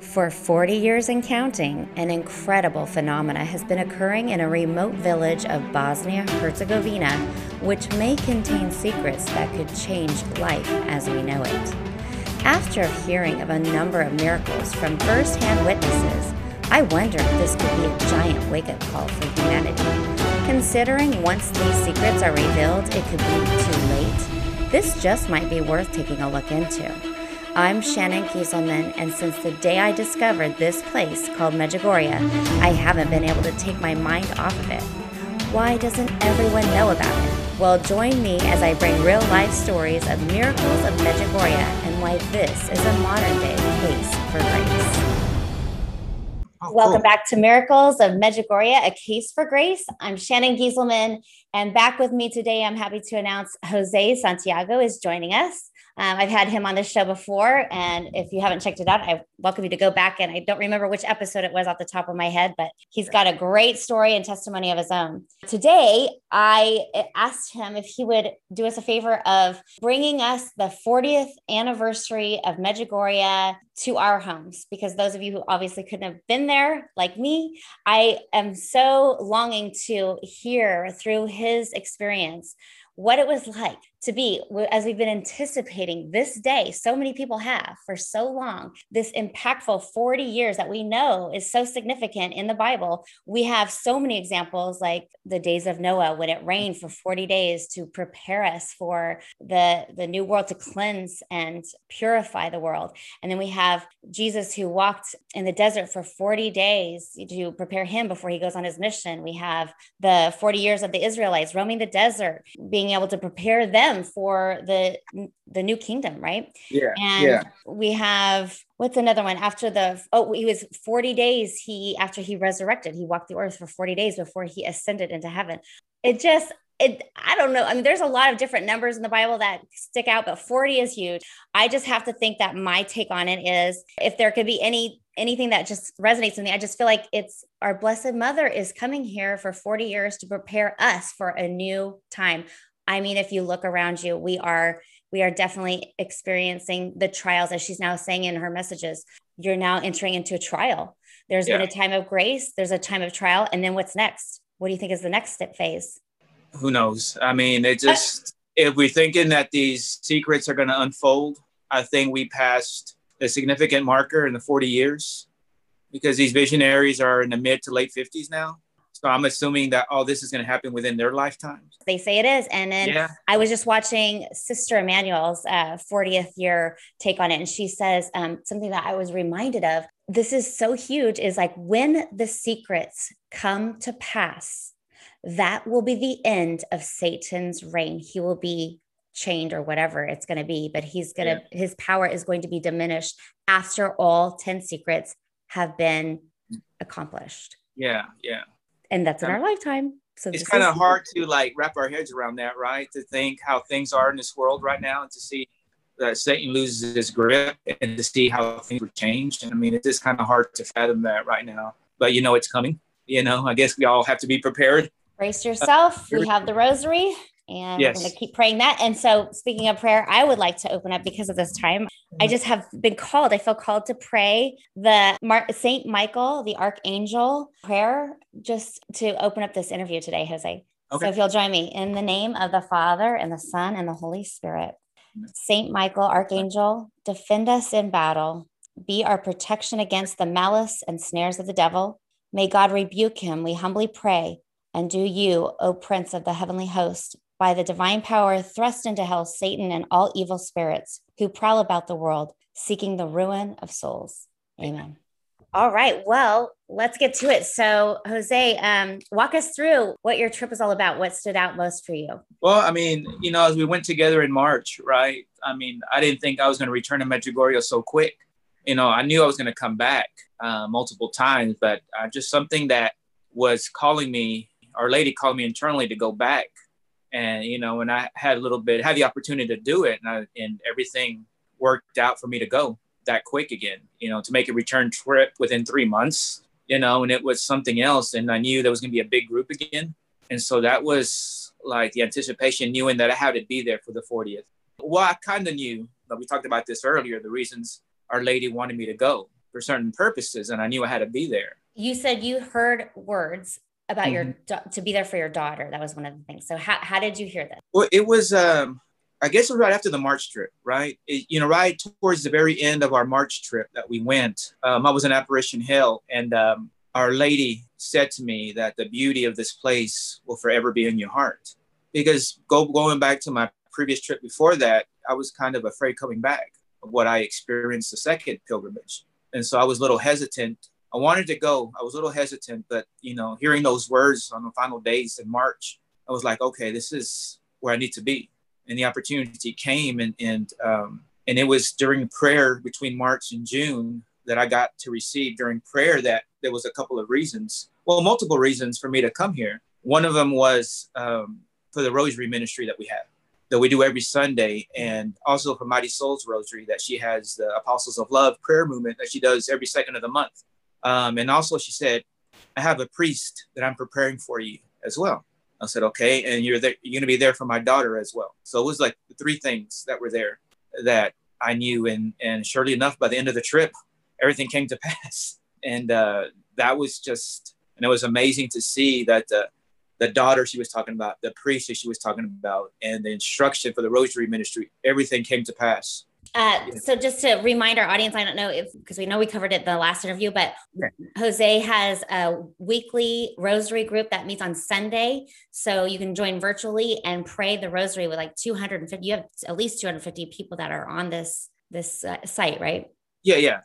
For 40 years and counting, an incredible phenomena has been occurring in a remote village of Bosnia-Herzegovina, which may contain secrets that could change life as we know it. After hearing of a number of miracles from first-hand witnesses, I wonder if this could be a giant wake-up call for humanity. Considering once these secrets are revealed, it could be too late, this just might be worth taking a look into. I'm Shannon Gieselman, and since the day I discovered this place called Medjugorje, I haven't been able to take my mind off of it. Why doesn't everyone know about it? Well, join me as I bring real-life stories of miracles of Medjugorje and why this is a modern-day case for grace. Welcome back to Miracles of Medjugorje, a Case for Grace. I'm Shannon Gieselman, and back with me today, I'm happy to announce Jose Santiago is joining us. I've had him on this show before, and if you haven't checked it out, I welcome you to go back. And I don't remember which episode it was off the top of my head, but he's got a great story and testimony of his own. Today, I asked him if he would do us a favor of bringing us the 40th anniversary of Medjugorje to our homes, because those of you who obviously couldn't have been there, like me, I am so longing to hear through his experience what it was like to be, as we've been anticipating this day, so many people have for so long, this impactful 40 years that we know is so significant in the Bible. We have so many examples like the days of Noah, when it rained for 40 days to prepare us for the new world, to cleanse and purify the world. And then we have Jesus, who walked in the desert for 40 days to prepare him before he goes on his mission. We have the 40 years of the Israelites roaming the desert, being able to prepare them for the new kingdom, right? Yeah. And we have, what's another one after the, he was 40 days. After he resurrected, he walked the earth for 40 days before he ascended into heaven. I don't know. I mean, there's a lot of different numbers in the Bible that stick out, but 40 is huge. I just have to think that my take on it is, if there could be anything that just resonates with me, I just feel like it's our Blessed Mother is coming here for 40 years to prepare us for a new time. I mean, if you look around you, we are definitely experiencing the trials, as she's now saying in her messages. You're now entering into a trial. There's been a time of grace. There's a time of trial. And then what's next? What do you think is the next step phase? Who knows? I mean, if we're thinking that these secrets are going to unfold, I think we passed a significant marker in the 40 years, because these visionaries are in the mid to late 50s now. So I'm assuming that all this is going to happen within their lifetimes. They say it is. And then I was just watching Sister Emmanuel's 40th year take on it. And she says something that I was reminded of. This is so huge, is like, when the secrets come to pass, that will be the end of Satan's reign. He will be chained or whatever it's going to be, but his power is going to be diminished after all 10 secrets have been accomplished. Yeah. Yeah. And that's in our lifetime. So it's kind of hard to like wrap our heads around that, right? To think how things are in this world right now, and to see that Satan loses his grip, and to see how things were changed. And I mean, it's just kind of hard to fathom that right now, but you know, it's coming, you know, I guess we all have to be prepared. Brace yourself. We have the rosary, and we're going to keep praying that. And so, speaking of prayer, I would like to open up, because of this time, I just have been called. I feel called to pray the St. Michael, the Archangel prayer, just to open up this interview today, Jose. Okay. So if you'll join me, in the name of the Father and the Son and the Holy Spirit. St. Michael, Archangel, defend us in battle. Be our protection against the malice and snares of the devil. May God rebuke him, we humbly pray. And do you, O Prince of the Heavenly Host, by the divine power, thrust into hell Satan and all evil spirits who prowl about the world, seeking the ruin of souls. Amen. All right. Well, let's get to it. So, Jose, walk us through what your trip was all about. What stood out most for you? Well, I mean, you know, as we went together in March, right? I mean, I didn't think I was going to return to Medjugorje so quick. You know, I knew I was going to come back multiple times, but just something that was calling me, Our Lady called me internally to go back. And, you know, and I had the opportunity to do it, and everything worked out for me to go that quick again, you know, to make a return trip within 3 months, you know, and it was something else. And I knew there was going to be a big group again. And so that was like the anticipation, knowing that I had to be there for the 40th. Well, I kind of knew, but we talked about this earlier, the reasons Our Lady wanted me to go. for certain purposes, and I knew I had to be there. You said you heard words about your to be there for your daughter. That was one of the things. So how did you hear that? Well, it was, I guess it was right after the March trip, right? Right towards the very end of our March trip that we went, I was in Apparition Hill, and Our Lady said to me that the beauty of this place will forever be in your heart. Because going back to my previous trip before that, I was kind of afraid coming back of what I experienced the second pilgrimage. And so I was a little hesitant. I wanted to go. I was a little hesitant, but, hearing those words on the final days in March, I was like, okay, this is where I need to be. And the opportunity came, and it was during prayer between March and June that I got to receive during prayer that there was a couple of reasons, well, multiple reasons for me to come here. One of them was for the rosary ministry that we have, that we do every Sunday, and also for Mighty Souls Rosary that she has, the Apostles of Love prayer movement that she does every second of the month. And also she said, I have a priest that I'm preparing for you as well. I said, okay, and you're there, you're going to be there for my daughter as well. So it was like the three things that were there that I knew. And surely enough, by the end of the trip, everything came to pass. And and it was amazing to see that the daughter she was talking about, the priest that she was talking about, and the instruction for the rosary ministry, everything came to pass. So just to remind our audience, I don't know if, because we know we covered it in the last interview, but Jose has a weekly rosary group that meets on Sunday. So you can join virtually and pray the rosary with like 250, you have at least 250 people that are on this site, right? Yeah.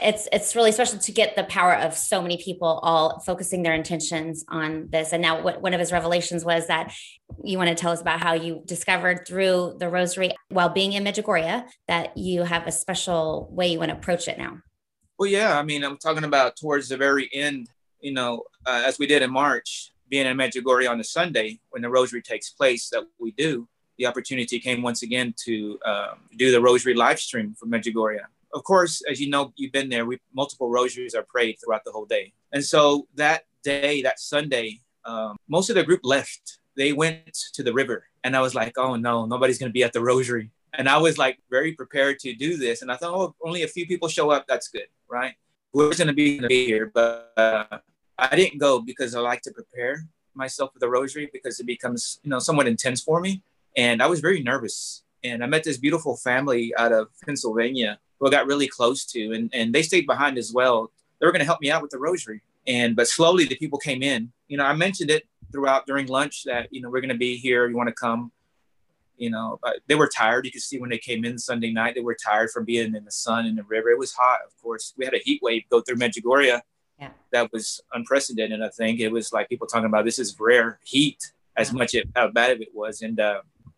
It's really special to get the power of so many people all focusing their intentions on this. And now one of his revelations was that you want to tell us about how you discovered through the rosary while being in Medjugorje that you have a special way you want to approach it now. Well, yeah. I mean, I'm talking about towards the very end, as we did in March, being in Medjugorje on a Sunday when the rosary takes place that we do, the opportunity came once again to do the rosary live stream from Medjugorje. Of course, as you know, you've been there, multiple rosaries are prayed throughout the whole day. And so that day, that Sunday, most of the group left. They went to the river. And I was like, oh, no, nobody's going to be at the rosary. And I was like very prepared to do this. And I thought, oh, only a few people show up. That's good, right? We're going to be here. But I didn't go because I like to prepare myself for the rosary because it becomes, somewhat intense for me. And I was very nervous. And I met this beautiful family out of Pennsylvania who I got really close to, and they stayed behind as well. They were going to help me out with the rosary. But slowly the people came in. I mentioned it during lunch that, we're going to be here. You want to come? They were tired. You could see when they came in Sunday night, they were tired from being in the sun and the river. It was hot, of course. We had a heat wave go through Medjugorje. Yeah. That was unprecedented. I think it was like people talking about this is rare heat as much as how bad of it was. And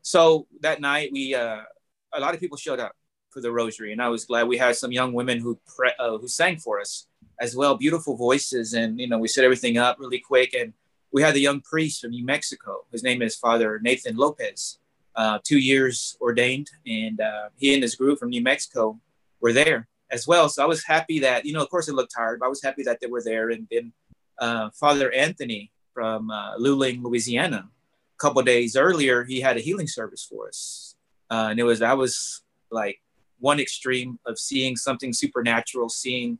so that night a lot of people showed up for the rosary, and I was glad. We had some young women who sang for us as well, beautiful voices, and we set everything up really quick. And we had the young priest from New Mexico. His name is Father Nathan Lopez, 2 years ordained, and he and his group from New Mexico were there as well. So I was happy that of course, it looked tired, but I was happy that they were there. And then Father Anthony from Luling, Louisiana, a couple of days earlier, he had a healing service for us, and I was like one extreme of seeing something supernatural, seeing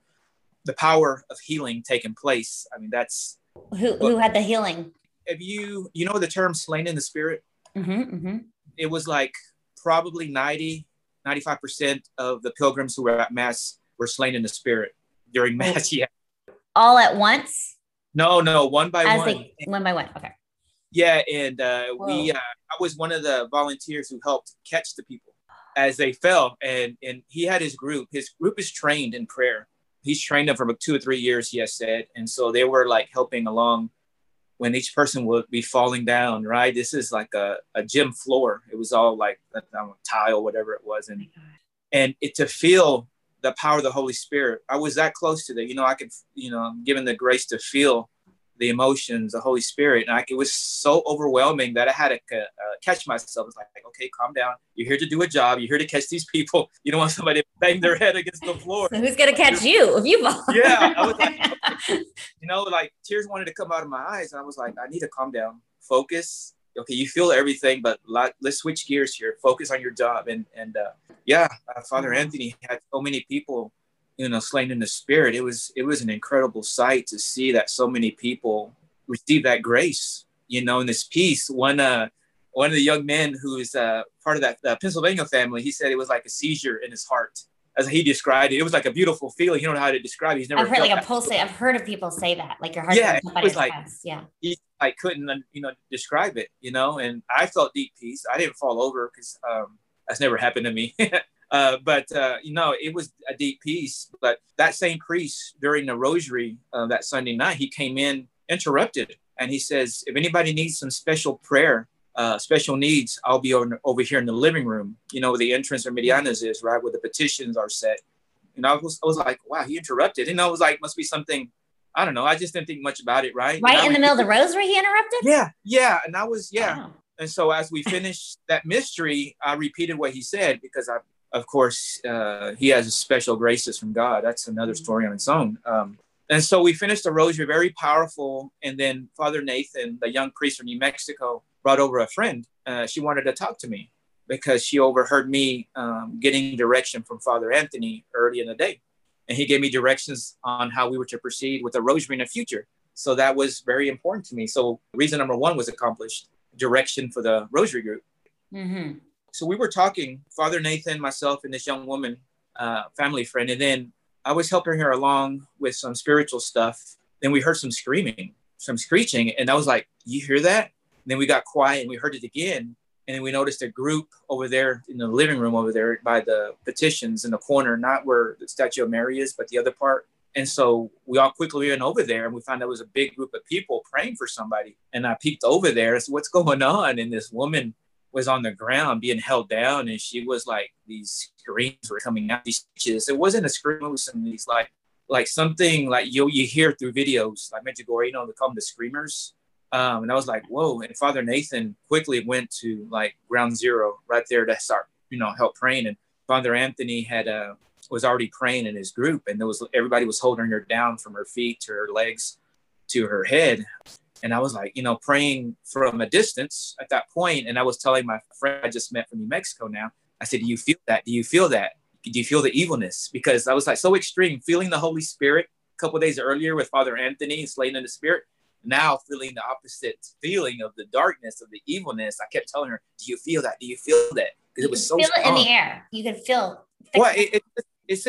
the power of healing taking place. I mean, that's... Who had the healing? Have you know the term slain in the spirit? It was like probably 90, 95% of the pilgrims who were at Mass were slain in the spirit during Mass. Yeah. All at once? No, one by one. One by one, okay. Yeah, and I was one of the volunteers who helped catch the people as they fell, and he had his group. His group is trained in prayer. He's trained them for 2 or 3 years, he has said. And so they were like helping along when each person would be falling down, right? This is like a gym floor. It was all like tile, whatever it was. And it to feel the power of the Holy Spirit. I was that close to that. I could, I'm given the grace to feel the emotions, the Holy Spirit. And it was so overwhelming that I had to catch myself. It's like, okay, calm down. You're here to do a job. You're here to catch these people. You don't want somebody to bang their head against the floor. So who's going to catch you? If you fall. Yeah. I was like, tears wanted to come out of my eyes. And I was like, I need to calm down, focus. Okay, you feel everything, but let's switch gears here. Focus on your job. And Father Anthony had so many people you know, slain in the spirit. It was an incredible sight to see that so many people receive that grace, you know, in this peace. One of the young men who is part of that Pennsylvania family, he said it was like a seizure in his heart. As he described it, it was like a beautiful feeling. He don't know how to describe it. He's never heard like a pulse. I've heard of people say that, like your heart. Yeah, it was like, yeah. I couldn't, you know, describe it, you know. And I felt deep peace. I didn't fall over because that's never happened to me. but you know, it was a deep peace. But that same priest during the rosary that Sunday night, he came in interrupted, and he says, "If anybody needs some special prayer, special needs, I'll be over here in the living room, you know, where the entrance of Medianas is, right, where the petitions are set." And I was like, wow, he interrupted. And I was like, must be something, I don't know. I just didn't think much about it, right? Right in the middle of the rosary, he interrupted? Yeah, yeah. And I was, yeah. Wow. And so as we finished that mystery, I repeated what he said because, of course, he has special graces from God. That's another story on its own. And so we finished the rosary, very powerful. And then Father Nathan, the young priest from New Mexico, brought over a friend. She wanted to talk to me because she overheard me getting direction from Father Anthony early in the day. And he gave me directions on how we were to proceed with the rosary in the future. So that was very important to me. So reason number one was accomplished, direction for the rosary group. Mm-hmm. So we were talking, Father Nathan, myself, and this young woman, family friend. And then I was helping her along with some spiritual stuff. Then we heard some screaming, some screeching. And I was like, you hear that? Then we got quiet and we heard it again. And then we noticed a group over there in the living room over there by the petitions in the corner, not where the Statue of Mary is, but the other part. And so we all quickly went over there and we found there was a big group of people praying for somebody. And I peeked over there and said, what's going on? And this woman was on the ground being held down. And she was like, these screams were coming out. These stitches. It wasn't a scream. It was some of these like something like you hear through videos, like Medjugorje, you know, they call them the screamers. And I was like, whoa. And Father Nathan quickly went to like ground zero right there to start, you know, help praying. And Father Anthony was already praying in his group. And everybody was holding her down from her feet to her legs to her head. And I was like, you know, praying from a distance at that point. And I was telling my friend I just met from New Mexico now, I said, do you feel that? Do you feel that? Do you feel the evilness? Because I was like so extreme, feeling the Holy Spirit a couple of days earlier with Father Anthony and slain in the spirit. Now feeling the opposite feeling of the darkness, of the evilness. I kept telling her, do you feel that? Do you feel that? Because it was so feel strong. It in the air. You could feel. Well, it's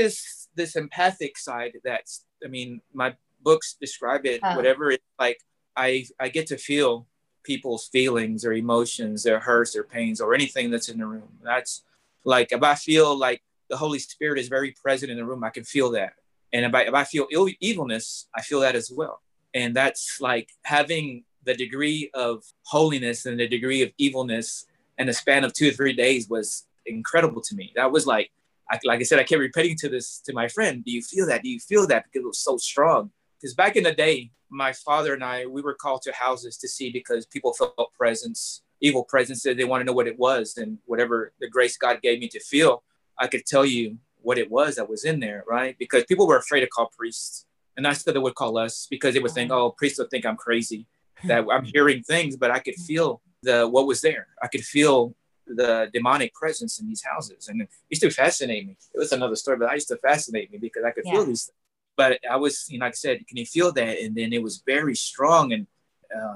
this empathic side that's, I mean, my books describe it, whatever it's like. I get to feel people's feelings, their emotions, their hurts, their pains, or anything that's in the room. That's like, if I feel like the Holy Spirit is very present in the room, I can feel that. And if I feel evilness, I feel that as well. And that's like having the degree of holiness and the degree of evilness in the span of 2 or 3 days was incredible to me. That was like, I said, I kept repeating to my friend, do you feel that? Do you feel that? Because it was so strong. Because back in the day, my father and I, we were called to houses to see because people felt presence, evil presence. They wanted to know what it was, and whatever the grace God gave me to feel, I could tell you what it was that was in there, right? Because people were afraid to call priests. And I said they would call us because they would think, oh, priests would think I'm crazy, that I'm hearing things, but I could feel what was there. I could feel the demonic presence in these houses. And it used to fascinate me. It was another story, but it used to fascinate me because I could feel these things. But I was, you know, like I said, can you feel that? And then it was very strong. And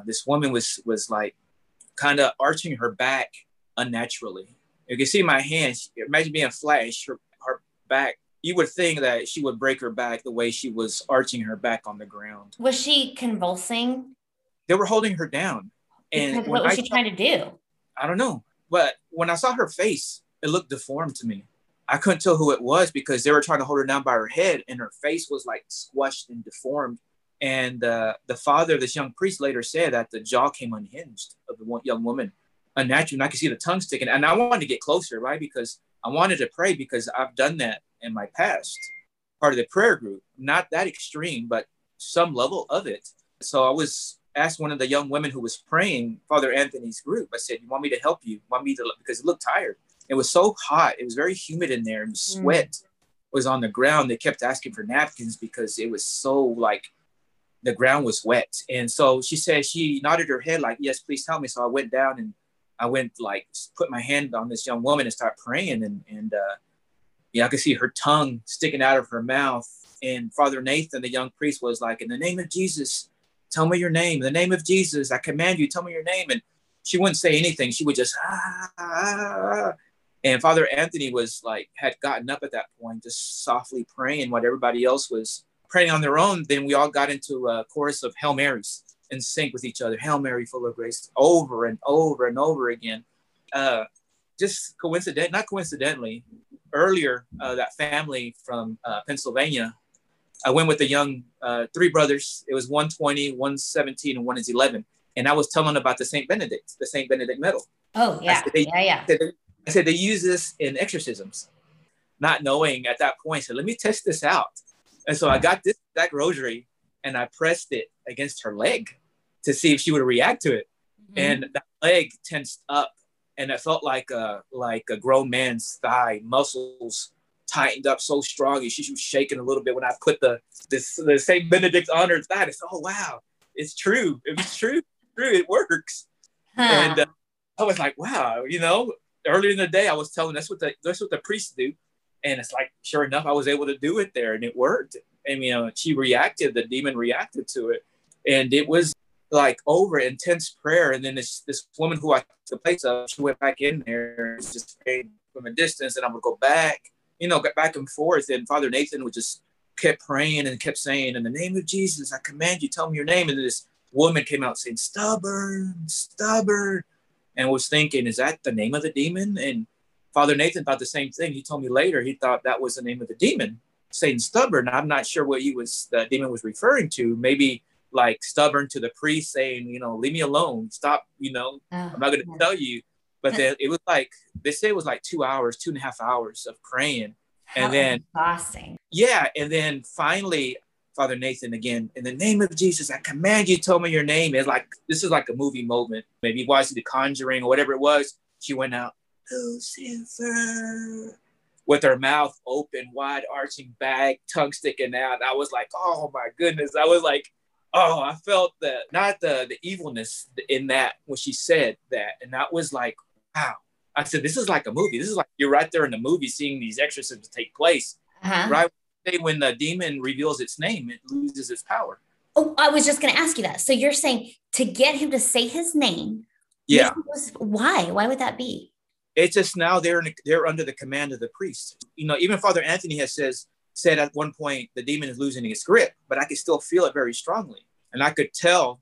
this woman was like kind of arching her back unnaturally. You can see my hands. Imagine being flash, her back. You would think that she would break her back the way she was arching her back on the ground. Was she convulsing? They were holding her down. And what was she trying to do? I don't know. But when I saw her face, it looked deformed to me. I couldn't tell who it was because they were trying to hold her down by her head and her face was like squashed and deformed. And the father of this young priest later said that the jaw came unhinged of the young woman. Unnatural. And I could see the tongue sticking. And I wanted to get closer, right? Because I wanted to pray because I've done that in my past, part of the prayer group, not that extreme, but some level of it. So I was asked one of the young women who was praying, Father Anthony's group, I said, you want me to help you? Because it looked tired. It was so hot. It was very humid in there and sweat was on the ground. They kept asking for napkins because it was so like the ground was wet. And so she said, she nodded her head like, yes, please tell me. So I went down and I went like, put my hand on this young woman and started praying. And I could see her tongue sticking out of her mouth. And Father Nathan, the young priest, was like, in the name of Jesus, tell me your name. In the name of Jesus, I command you, tell me your name. And she wouldn't say anything. She would just, ah. And Father Anthony was like, had gotten up at that point, just softly praying what everybody else was praying on their own. Then we all got into a chorus of Hail Marys in sync with each other. Hail Mary, full of grace, over and over and over again. Just not coincidentally, earlier, that family from Pennsylvania, I went with the young three brothers. It was 120, 117, and one is 11. And I was telling them about the St. Benedict medal. Oh, yeah. I said they use this in exorcisms, not knowing at that point. I said, let me test this out. And so I got this black rosary and I pressed it against her leg to see if she would react to it. Mm-hmm. And that leg tensed up. And I felt like a grown man's thigh muscles tightened up so strongly. She was shaking a little bit when I put the St. Benedict on her thigh. I said, oh, wow, it's true. It was true. It works. Huh. And I was like, wow, earlier in the day I was telling that's what the priests do. And it's like, sure enough, I was able to do it there and it worked. And, she reacted, the demon reacted to it. And it was like over intense prayer. And then this woman who I took the place of, she went back in there and just prayed from a distance. And I would go back, got back and forth. And Father Nathan would just kept praying and kept saying, in the name of Jesus, I command you, tell me your name. And this woman came out saying, stubborn. And was thinking, is that the name of the demon? And Father Nathan thought the same thing. He told me later, he thought that was the name of the demon, saying stubborn. I'm not sure what the demon was referring to. Maybe like stubborn to the priest saying, leave me alone, stop, I'm not going to tell you. But then it was like, they say it was like 2.5 hours of praying. How and then, exhausting. Yeah. And then finally, Father Nathan again, in the name of Jesus, I command you, tell me your name. It's like, this is like a movie moment. Maybe watching The Conjuring or whatever it was. She went out, Lucifer, with her mouth open, wide arching back, tongue sticking out. I was like, oh my goodness. I was like, oh, I felt that, not the evilness in that when she said that. And that was like, wow. I said, this is like a movie. This is like you're right there in the movie seeing these exorcisms take place. Uh-huh. Right when the demon reveals its name, it loses its power. Oh, I was just going to ask you that. So you're saying to get him to say his name. Yeah. Why? Why would that be? It's just now they're under the command of the priest. Even Father Anthony has said at one point, the demon is losing its grip, but I could still feel it very strongly. And I could tell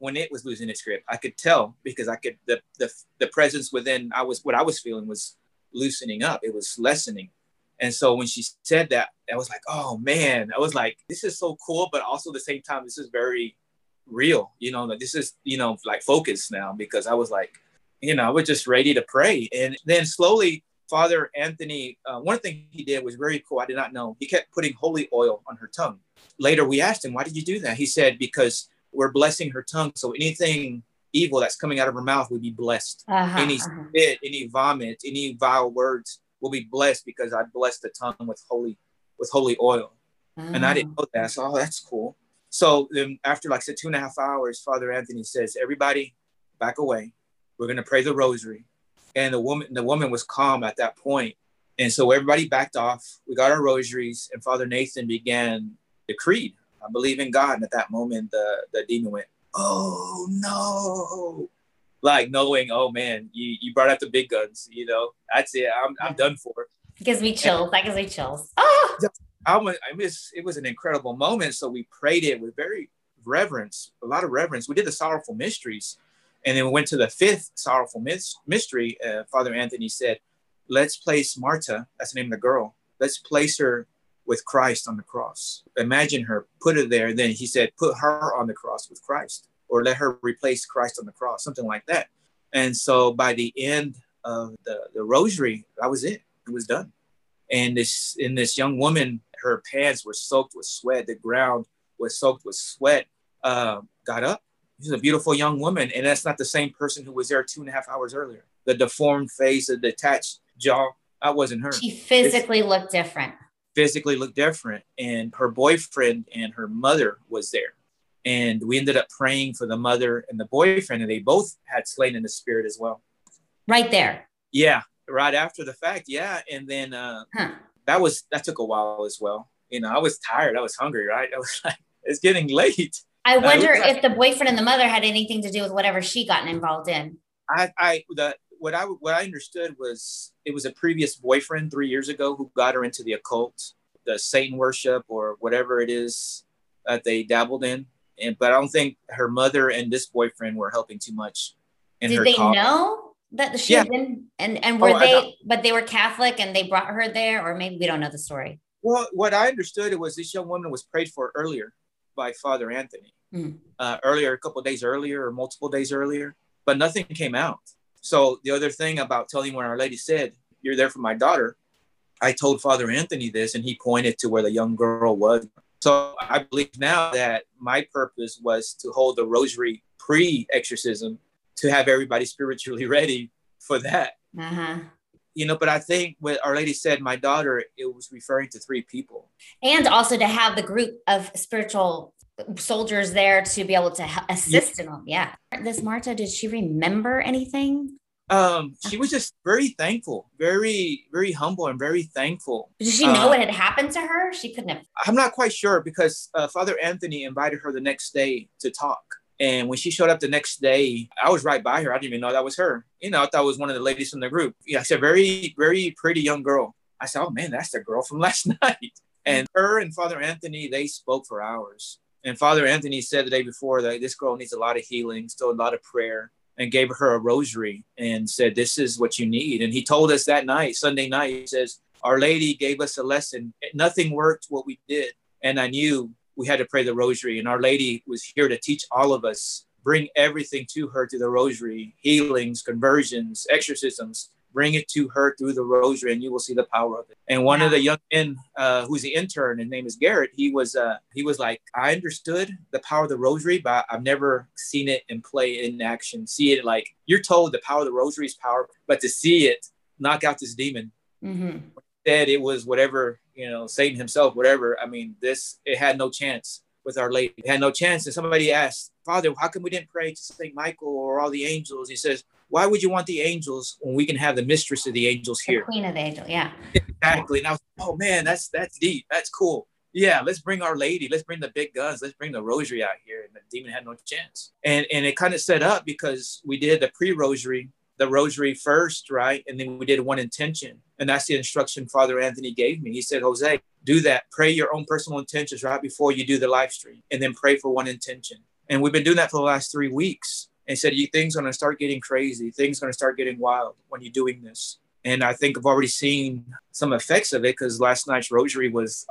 when it was losing its grip. I could tell because the presence within, what I was feeling was loosening up. It was lessening. And so when she said that, I was like, oh man, I was like, this is so cool. But also at the same time, this is very real. This is, like focused now because I was like, I was just ready to pray. And then slowly, Father Anthony, one thing he did was very cool. I did not know. He kept putting holy oil on her tongue. Later, we asked him, why did you do that? He said, because we're blessing her tongue. So anything evil that's coming out of her mouth would be blessed. Uh-huh, any spit, any vomit, any vile words will be blessed because I blessed the tongue with holy oil. Oh. And I didn't know that. So, oh, that's cool. So then after 2.5 hours, Father Anthony says, everybody back away. We're going to pray the rosary. And the woman was calm at that point. And so everybody backed off. We got our rosaries and Father Nathan began the creed. I believe in God. And at that moment, the demon went, oh no. Like knowing, oh man, you brought out the big guns, that's it. I'm done for. It gives me chills. That gives me chills. Ah! It was an incredible moment. So we prayed it with a lot of reverence. We did the sorrowful mysteries. And then we went to the fifth sorrowful mystery. Father Anthony said, let's place Marta, that's the name of the girl, let's place her with Christ on the cross. Imagine her, put her there. Then he said, put her on the cross with Christ or let her replace Christ on the cross, something like that. And so by the end of the rosary, that was it. It was done. And this young woman, her pants were soaked with sweat. The ground was soaked with sweat, got up. She's a beautiful young woman, and that's not the same person who was there 2.5 hours earlier. The deformed face, the detached jaw, that wasn't her. She physically looked different. And her boyfriend and her mother was there. And we ended up praying for the mother and the boyfriend, and they both had slain in the spirit as well. Right there. Yeah, right after the fact, yeah. And then that took a while as well. You know, I was tired. I was hungry, right? I was like, it's getting late. I wonder if the boyfriend and the mother had anything to do with whatever she gotten involved in. What I understood was it was a previous boyfriend 3 years ago who got her into the occult, the Satan worship or whatever it is that they dabbled in. But I don't think her mother and this boyfriend were helping too much. Did they know that she had been, and were they, but they were Catholic and they brought her there, or maybe we don't know the story. Well, what I understood it was this young woman was prayed for earlier by Father Anthony, a couple of days earlier or multiple days earlier, but nothing came out. So the other thing about telling when Our Lady said, "You're there for my daughter," I told Father Anthony this, and he pointed to where the young girl was. So I believe now that my purpose was to hold the rosary pre-exorcism to have everybody spiritually ready for that. Uh-huh. You know, but I think what Our Lady said, my daughter, it was referring to three people. And also to have the group of spiritual soldiers there to be able to assist them. Yeah. This Marta, did she remember anything? She was just very thankful, very, very humble and very thankful. Did she know what had happened to her? She couldn't have. I'm not quite sure because Father Anthony invited her the next day to talk. And when she showed up the next day, I was right by her. I didn't even know that was her. You know, I thought it was one of the ladies from the group. Yeah, I said, very, very pretty young girl. I said, oh man, that's the girl from last night. And her and Father Anthony, they spoke for hours. And Father Anthony said the day before that this girl needs a lot of healing, still a lot of prayer, and gave her a rosary and said, this is what you need. And he told us that night, Sunday night, he says, Our Lady gave us a lesson. Nothing worked what we did. And I knew we had to pray the rosary, and Our Lady was here to teach all of us, bring everything to her through the rosary, healings, conversions, exorcisms, bring it to her through the rosary and you will see the power of it. And one of the young men who's the intern, his name is Garrett, he was like, I understood the power of the rosary, but I've never seen it in play, in action. See it like, you're told the power of the rosary is power, but to see it knock out this demon. Mm-hmm. Instead, it was whatever, you know, Satan himself, whatever. I mean, it had no chance with Our Lady. It had no chance. And somebody asked, Father, how come we didn't pray to St. Michael or all the angels? He says, why would you want the angels when we can have the mistress of the angels here? The queen of the angels, yeah. Exactly. And I was, oh man, that's deep. That's cool. Yeah, let's bring Our Lady. Let's bring the big guns. Let's bring the rosary out here. And the demon had no chance. And it kind of set up because we did the pre-rosary, the rosary first, right? And then we did one intention. And that's the instruction Father Anthony gave me. He said, Jose, do that. Pray your own personal intentions right before you do the live stream. And then pray for one intention. And we've been doing that for the last 3 weeks. And he said, things are going to start getting crazy. Things are going to start getting wild when you're doing this. And I think I've already seen some effects of it because last night's rosary was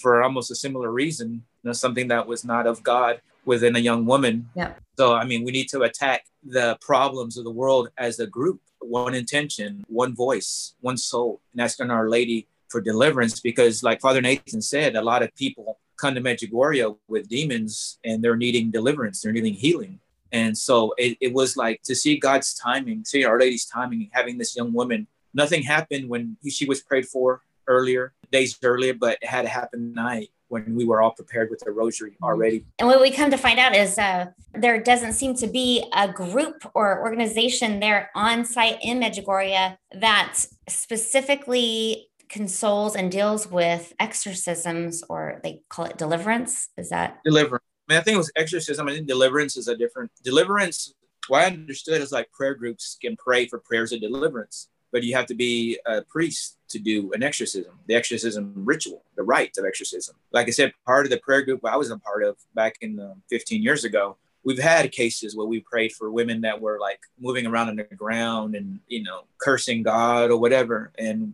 for almost a similar reason, you know, something that was not of God within a young woman. Yeah. So, I mean, we need to attack the problems of the world as a group. One intention, one voice, one soul, and asking Our Lady for deliverance. Because like Father Nathan said, a lot of people come to Medjugorje with demons and they're needing deliverance. They're needing healing. And so it was like to see God's timing, see Our Lady's timing, having this young woman. Nothing happened when she was prayed for earlier, days earlier, but it had to happen tonight when we were all prepared with the rosary already. And what we come to find out is there doesn't seem to be a group or organization there on site in Medjugorje that specifically consoles and deals with exorcisms, or they call it deliverance. Is that? Deliverance. I mean, I think it was exorcism. I think deliverance is a different. Deliverance, what I understood is like prayer groups can pray for prayers of deliverance, but you have to be a priest to do an exorcism, the exorcism ritual, the rite of exorcism. Like I said, part of the prayer group I was a part of back in 15 years ago, we've had cases where we prayed for women that were like moving around on the ground and, you know, cursing God or whatever.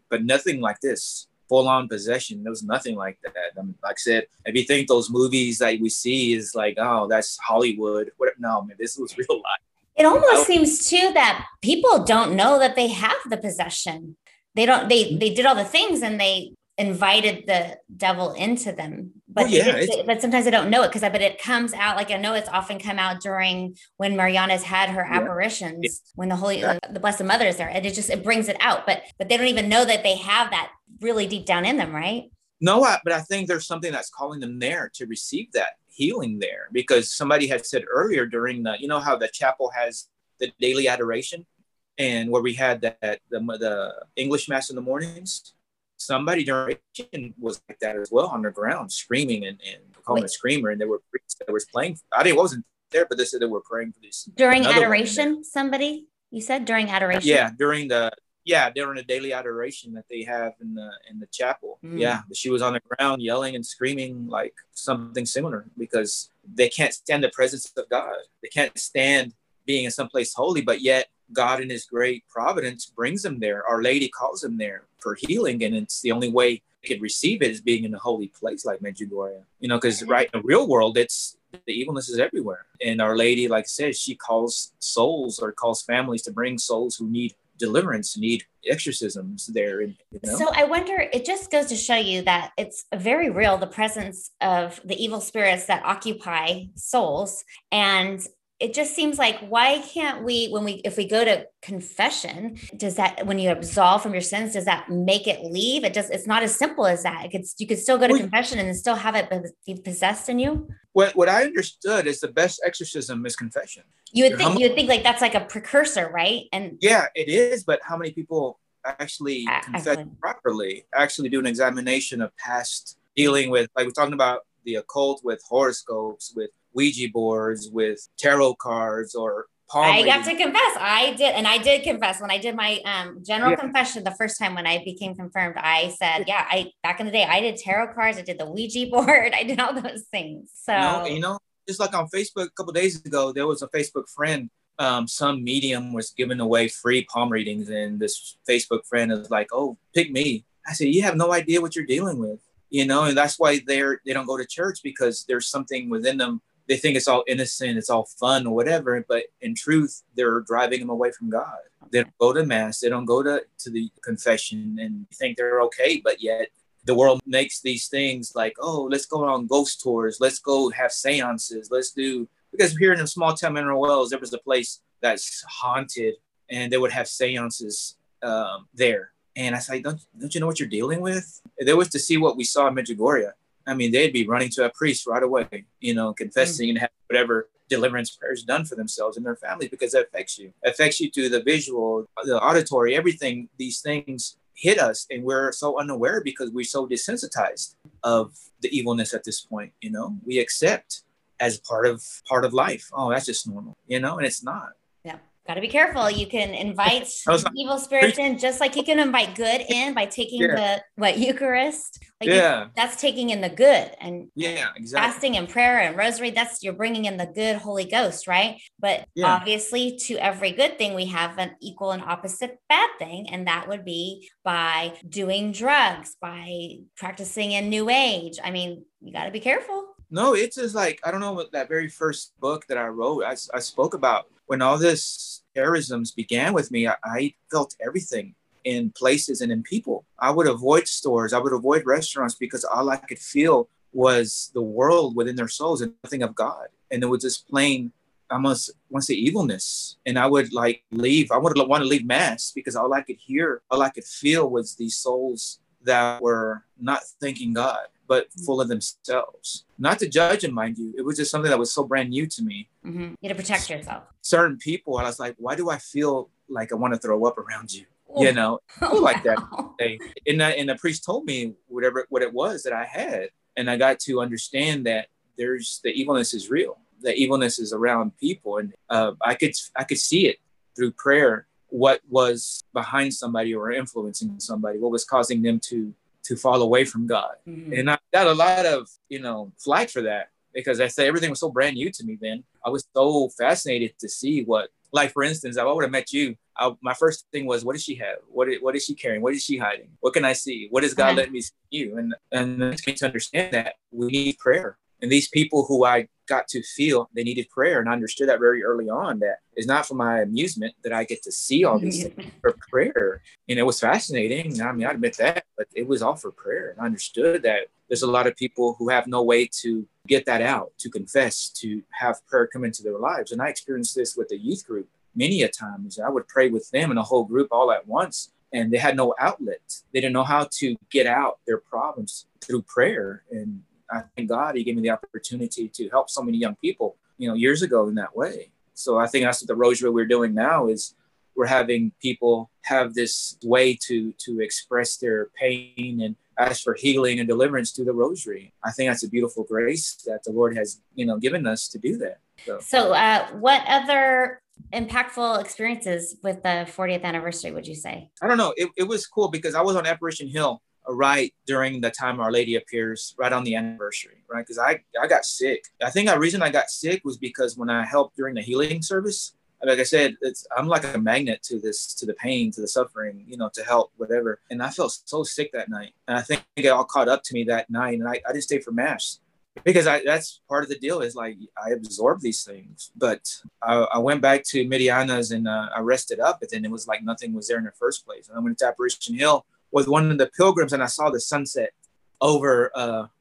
But nothing like this, full-on possession. There was nothing like that. I mean, like I said, if you think those movies that we see is like, oh, that's Hollywood. No, man, this was real life. It almost seems too that people don't know that they have the possession. They don't. They did all the things and they invited the devil into them. But but sometimes they don't know it because I bet it comes out. Like I know it's often come out during when Mariana's had her apparitions, when the Holy, the Blessed Mother is there, and it brings it out. But they don't even know that they have that really deep down in them, right? No, but I think there's something that's calling them there to receive that healing there, because somebody had said earlier during the, you know how the chapel has the daily adoration and where we had that the English mass in the mornings, somebody during was like that as well, on the ground, screaming and calling a screamer. And there were priests that were praying. I wasn't there, but they said they were praying for this. During adoration, somebody? You said during adoration? Yeah, during the daily adoration that they have in the chapel. Mm. Yeah, she was on the ground yelling and screaming like something similar, because they can't stand the presence of God. They can't stand being in some place holy, but yet God in his great providence brings them there. Our Lady calls them there for healing, and it's the only way they could receive it is being in a holy place like Medjugorje. You know, because right in the real world, the evilness is everywhere. And Our Lady, like I said, she calls souls or calls families to bring souls who need deliverance, need exorcisms there. And, you know? So I wonder, it just goes to show you that it's very real, the presence of the evil spirits that occupy souls. And it just seems like, why can't we, if we go to confession, does that, when you absolve from your sins, does that make it leave? It's not as simple as that. You could still go to confession and still have it be possessed in you. What I understood is the best exorcism is confession. You would think like that's like a precursor, right? And yeah, it is. But how many people actually confess properly, actually do an examination of past dealing with, like we're talking about the occult, with horoscopes, with Ouija boards, with tarot cards, or palm reading. Got to confess. I did confess when I did my general confession the first time when I became confirmed. I said, back in the day, I did tarot cards. I did the Ouija board. I did all those things. So, just like on Facebook a couple of days ago, there was a Facebook friend. Some medium was giving away free palm readings, and this Facebook friend is like, "Oh, pick me." I said, "You have no idea what you're dealing with." And that's why they don't go to church, because there's something within them. They think it's all innocent, it's all fun or whatever, but in truth, they're driving them away from God. They don't go to mass, they don't go to the confession, and think they're okay, but yet the world makes these things like, oh, let's go on ghost tours, let's go have seances, because here in the small town Mineral Wells, there was a place that's haunted, and they would have seances there. And I said, don't you know what you're dealing with? They was to see what we saw in Medjugorje. I mean, they'd be running to a priest right away, confessing and have whatever deliverance prayers done for themselves and their families, because that affects you. It affects you through the visual, the auditory, everything. These things hit us, and we're so unaware because we're so desensitized of the evilness at this point. We accept as part of life. Oh, that's just normal, and it's not. Yeah. Got to be careful. You can invite evil spirits in, just like you can invite good in by taking the Eucharist. That's taking in the good, and exactly. Fasting and prayer and rosary. You're bringing in the good Holy Ghost, right? But obviously, to every good thing, we have an equal and opposite bad thing, and that would be by doing drugs, by practicing in New Age. I mean, you got to be careful. No, it's just like, I don't know, with that very first book that I wrote, I spoke about. When all this terrorisms began with me, I felt everything in places and in people. I would avoid stores. I would avoid restaurants, because all I could feel was the world within their souls and nothing of God. And it was just plain, I must say, evilness. And I would leave. I would want to leave mass, because all I could hear, all I could feel was these souls that were not thanking God, but full of themselves. Not to judge them, mind you. It was just something that was so brand new to me. Mm-hmm. You had to protect yourself. Certain people, and I was like, why do I feel like I want to throw up around you? Ooh. Like that. And the priest told me what it was that I had. And I got to understand that the evilness is real. The evilness is around people. And I could see it through prayer, what was behind somebody or influencing somebody, what was causing them to fall away from God. Mm-hmm. And I got a lot of, flack for that, because I say everything was so brand new to me then. I was so fascinated to see what, like, for instance, if I would have met you, my first thing was, what does she have? What is she carrying? What is she hiding? What can I see? What does God let me see you? And I came to understand that we need prayer. And these people who I got to feel, they needed prayer. And I understood that very early on, that it's not for my amusement that I get to see all these things for prayer. And it was fascinating. I mean, I admit that, but it was all for prayer. And I understood that there's a lot of people who have no way to get that out, to confess, to have prayer come into their lives. And I experienced this with the youth group many a times. I would pray with them and the whole group all at once, and they had no outlet. They didn't know how to get out their problems through prayer. And I thank God he gave me the opportunity to help so many young people, years ago in that way. So I think that's what the rosary we're doing now is, we're having people have this way to express their pain and ask for healing and deliverance through the rosary. I think that's a beautiful grace that the Lord has, you know, given us to do that. So, what other impactful experiences with the 40th anniversary would you say? I don't know. It was cool because I was on Apparition Hill right during the time Our Lady appears, right on the anniversary, right? Because I got sick. I think the reason I got sick was because when I helped during the healing service, like I said, I'm like a magnet to this, to the pain, to the suffering, you know, to help, whatever. And I felt so sick that night. And I think it all caught up to me that night. And I didn't stay for Mass because that's part of the deal is like, I absorb these things. But I went back to Mediana's and I rested up. But then it was like nothing was there in the first place. And I went to Apparition Hill with one of the pilgrims and I saw the sunset over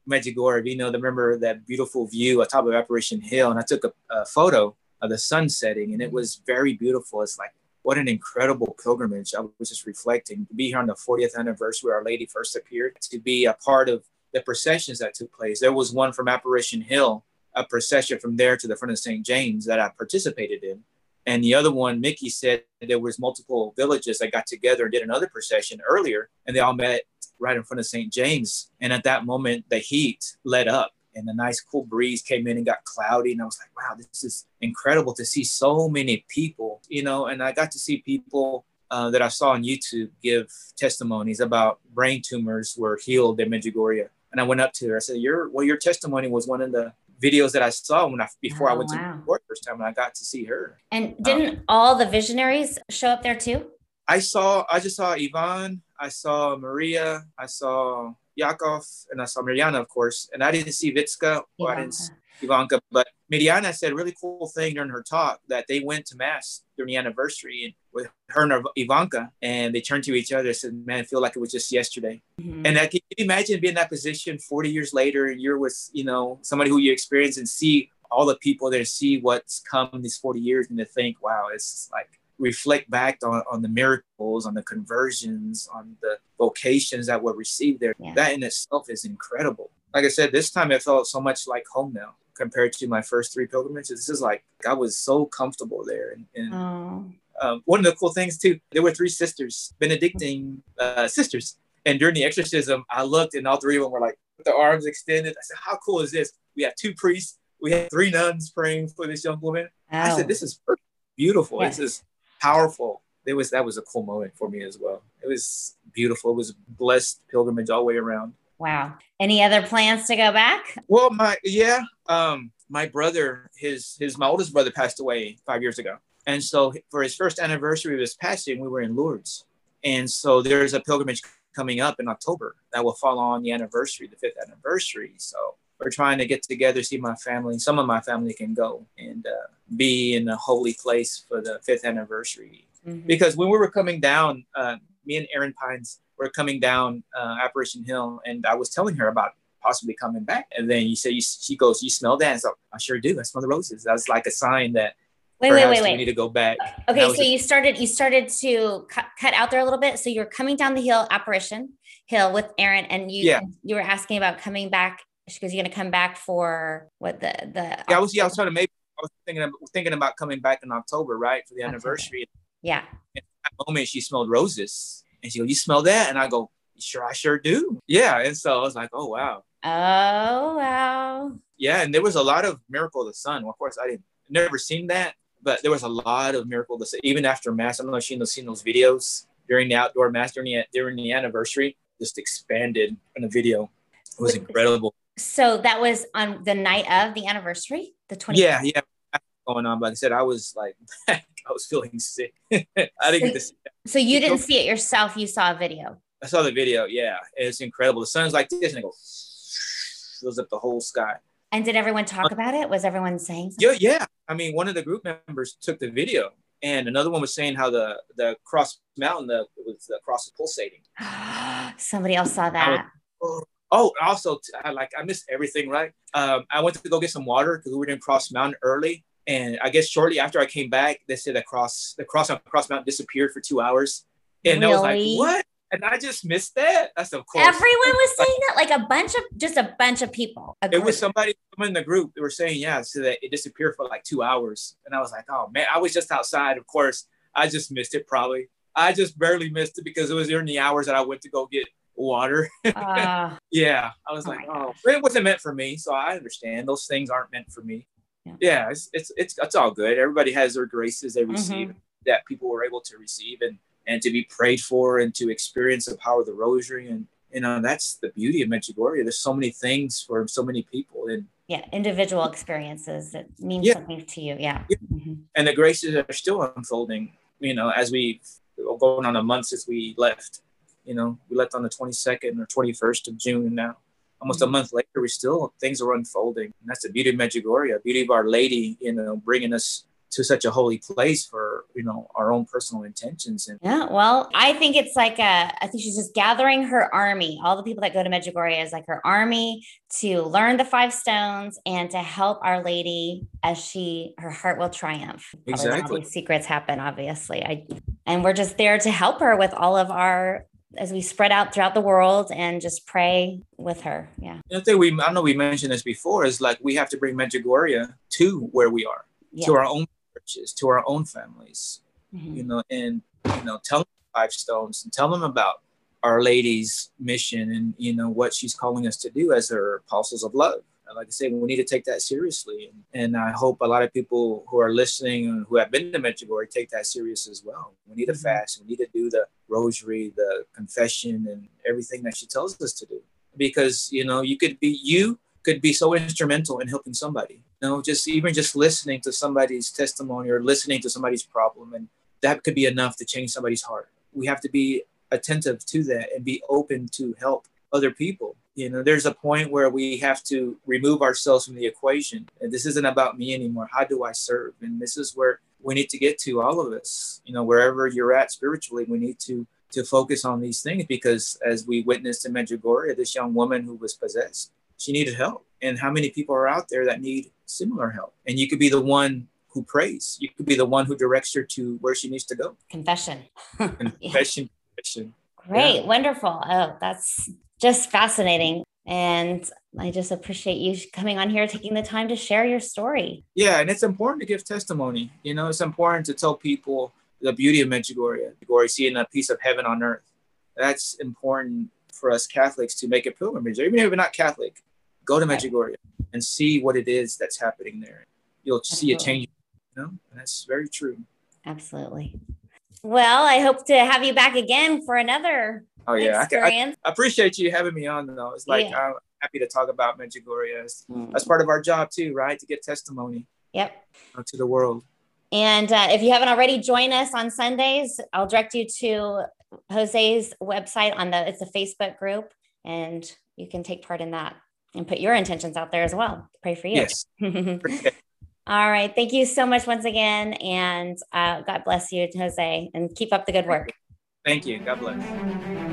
Medjugorje. You know, remember that beautiful view atop of Apparition Hill. And I took a photo of the sun setting, and it was very beautiful. It's like, what an incredible pilgrimage. I was just reflecting to be here on the 40th anniversary where Our Lady first appeared, to be a part of the processions that took place. There was one from Apparition Hill, a procession from there to the front of St. James that I participated in. And the other one, Mickey said there was multiple villages that got together and did another procession earlier, and they all met right in front of St. James. And at that moment, the heat let up. And a nice cool breeze came in and got cloudy. And I was like, wow, this is incredible to see so many people, you know. And I got to see people that I saw on YouTube give testimonies about brain tumors were healed in Medjugorje. And I went up to her. I said, your testimony was one of the videos that I saw before I went to New York the first time, and I got to see her. And didn't all the visionaries show up there too? I just saw Yvonne. I saw Maria. I saw Yakov, and I saw Mirjana, of course, and I didn't see Vitska, or I didn't see Ivanka, but Mirjana said a really cool thing during her talk that they went to Mass during the anniversary and with her and Ivanka, and they turned to each other and said, man, I feel like it was just yesterday. Mm-hmm. And can you imagine being in that position 40 years later, and you're with, you know, somebody who you experience and see all the people there, see what's come these 40 years, and to think, wow, it's like, reflect back on the miracles, on the conversions, on the vocations that were received there. Yeah. That in itself is incredible. Like I said, this time it felt so much like home now compared to my first three pilgrimages. This is like, I was so comfortable there. And one of the cool things too, there were three sisters, Benedictine sisters. And during the exorcism, I looked and all three of them were like, with their arms extended. I said, how cool is this? We have two priests. We have three nuns praying for this young woman. Oh. I said, this is perfect. Beautiful. Yes. This is powerful. That was a cool moment for me as well. It was beautiful. It was a blessed pilgrimage all the way around. Wow. Any other plans to go back? Well, my brother, my oldest brother passed away 5 years ago. And so for his first anniversary of his passing, we were in Lourdes. And so there's a pilgrimage coming up in October that will follow on the anniversary, the 5th anniversary. So we're trying to get together, see my family. Some of my family can go and be in a holy place for the 5th anniversary. Mm-hmm. Because when we were coming down, me and Erin Pines were coming down Apparition Hill, and I was telling her about possibly coming back. And then she goes, you smell that? And so I sure do. I smell the roses. That was like a sign that we need to go back. Okay, so you started to cut out there a little bit. So you're coming down the hill, Apparition Hill, with Erin, and you were asking about coming back. She goes, you're going to come back for what the I was thinking about coming back in October, right? For the anniversary. Okay. Yeah. And at that moment she smelled roses and she goes, you smell that? And I go, sure, I sure do. Yeah. And so I was like, Oh wow. Yeah. And there was a lot of Miracle of the Sun. Well, of course never seen that, but there was a lot of Miracle of the Sun. Even after Mass, I don't know if you've seen those videos during the outdoor Mass during the anniversary, just expanded in a video. It was incredible. So that was on the night of the anniversary, the 20th. Yeah. Going on, but like I said, I was like, I was feeling sick. I didn't get to see that. So you didn't see it yourself. You saw a video. I saw the video. Yeah. It's incredible. The sun's like this and it goes, fills up the whole sky. And did everyone talk about it? Was everyone saying something? Yeah. I mean, one of the group members took the video and another one was saying how the cross mountain, the cross was pulsating. Somebody else saw that. Oh, also, I missed everything, right? I went to go get some water because we were doing Cross Mountain early. And I guess shortly after I came back, they said the cross on Cross Mountain disappeared for 2 hours. And really? I was like, what? And I just missed that? That's of course. Everyone was saying that? Like a bunch of people. It was somebody in the group that were saying, so that it disappeared for like 2 hours. And I was like, oh man, I was just outside, of course. I just missed it probably. I just barely missed it because it was during the hours that I went to go get water. Yeah. I was like, oh, it wasn't meant for me. So I understand those things aren't meant for me. Yeah. Yeah, it's all good. Everybody has their graces they receive that people were able to receive and to be prayed for and to experience the power of the rosary. And, you know, that's the beauty of Medjugorje. There's so many things for so many people. And yeah, individual experiences that mean something to you. Yeah. And the graces are still unfolding, you know, as we going on a month since we left, you know, we left on the 22nd or 21st of June. And now almost a month later, we still, things are unfolding. And that's the beauty of Medjugorje, the beauty of Our Lady, you know, bringing us to such a holy place for, you know, our own personal intentions. And yeah, well, I think it's like I think she's just gathering her army. All the people that go to Medjugorje is like her army to learn the 5 stones and to help Our Lady as her heart will triumph. Exactly. All these secrets happen, obviously. And we're just there to help her with all of our, as we spread out throughout the world and just pray with her. Yeah. The thing I know we mentioned this before is like, we have to bring Medjugorje to where we are, to our own churches, to our own families, you know, and, you know, tell them 5 stones and tell them about Our Lady's mission and, you know, what she's calling us to do as her apostles of love. And like I say, we need to take that seriously. And I hope a lot of people who are listening and who have been to Medjugorje take that serious as well. We need to fast. We need to do the rosary, the confession, and everything that she tells us to do. Because, you know, you could be so instrumental in helping somebody. You know, just listening to somebody's testimony or listening to somebody's problem, and that could be enough to change somebody's heart. We have to be attentive to that and be open to help other people. You know, there's a point where we have to remove ourselves from the equation. And this isn't about me anymore. How do I serve? And this is where we need to get to, all of us. You know, wherever you're at spiritually, we need to focus on these things, because as we witnessed in Medjugorje, this young woman who was possessed, she needed help. And how many people are out there that need similar help? And you could be the one who prays. You could be the one who directs her to where she needs to go. Confession. Confession. Confession. Great. Yeah. Wonderful. Oh, that's just fascinating. And I just appreciate you coming on here, taking the time to share your story. Yeah. And it's important to give testimony. You know, it's important to tell people the beauty of Medjugorje, seeing a piece of heaven on earth. That's important for us Catholics to make a pilgrimage. Even if you're not Catholic, go to Medjugorje and see what it is that's happening there. You'll see a change. You know, and that's very true. Absolutely. Well, I hope to have you back again for another experience. I appreciate you having me on, though. It's like, I'm happy to talk about Medjugorje. That's part of our job too, right? To get testimony to the world. And if you haven't already, join us on Sundays. I'll direct you to Jose's website it's a Facebook group, and you can take part in that and put your intentions out there as well. Pray for you. Yes. All right. Thank you so much once again. And God bless you, Jose, and keep up the good work. Thank you. God bless.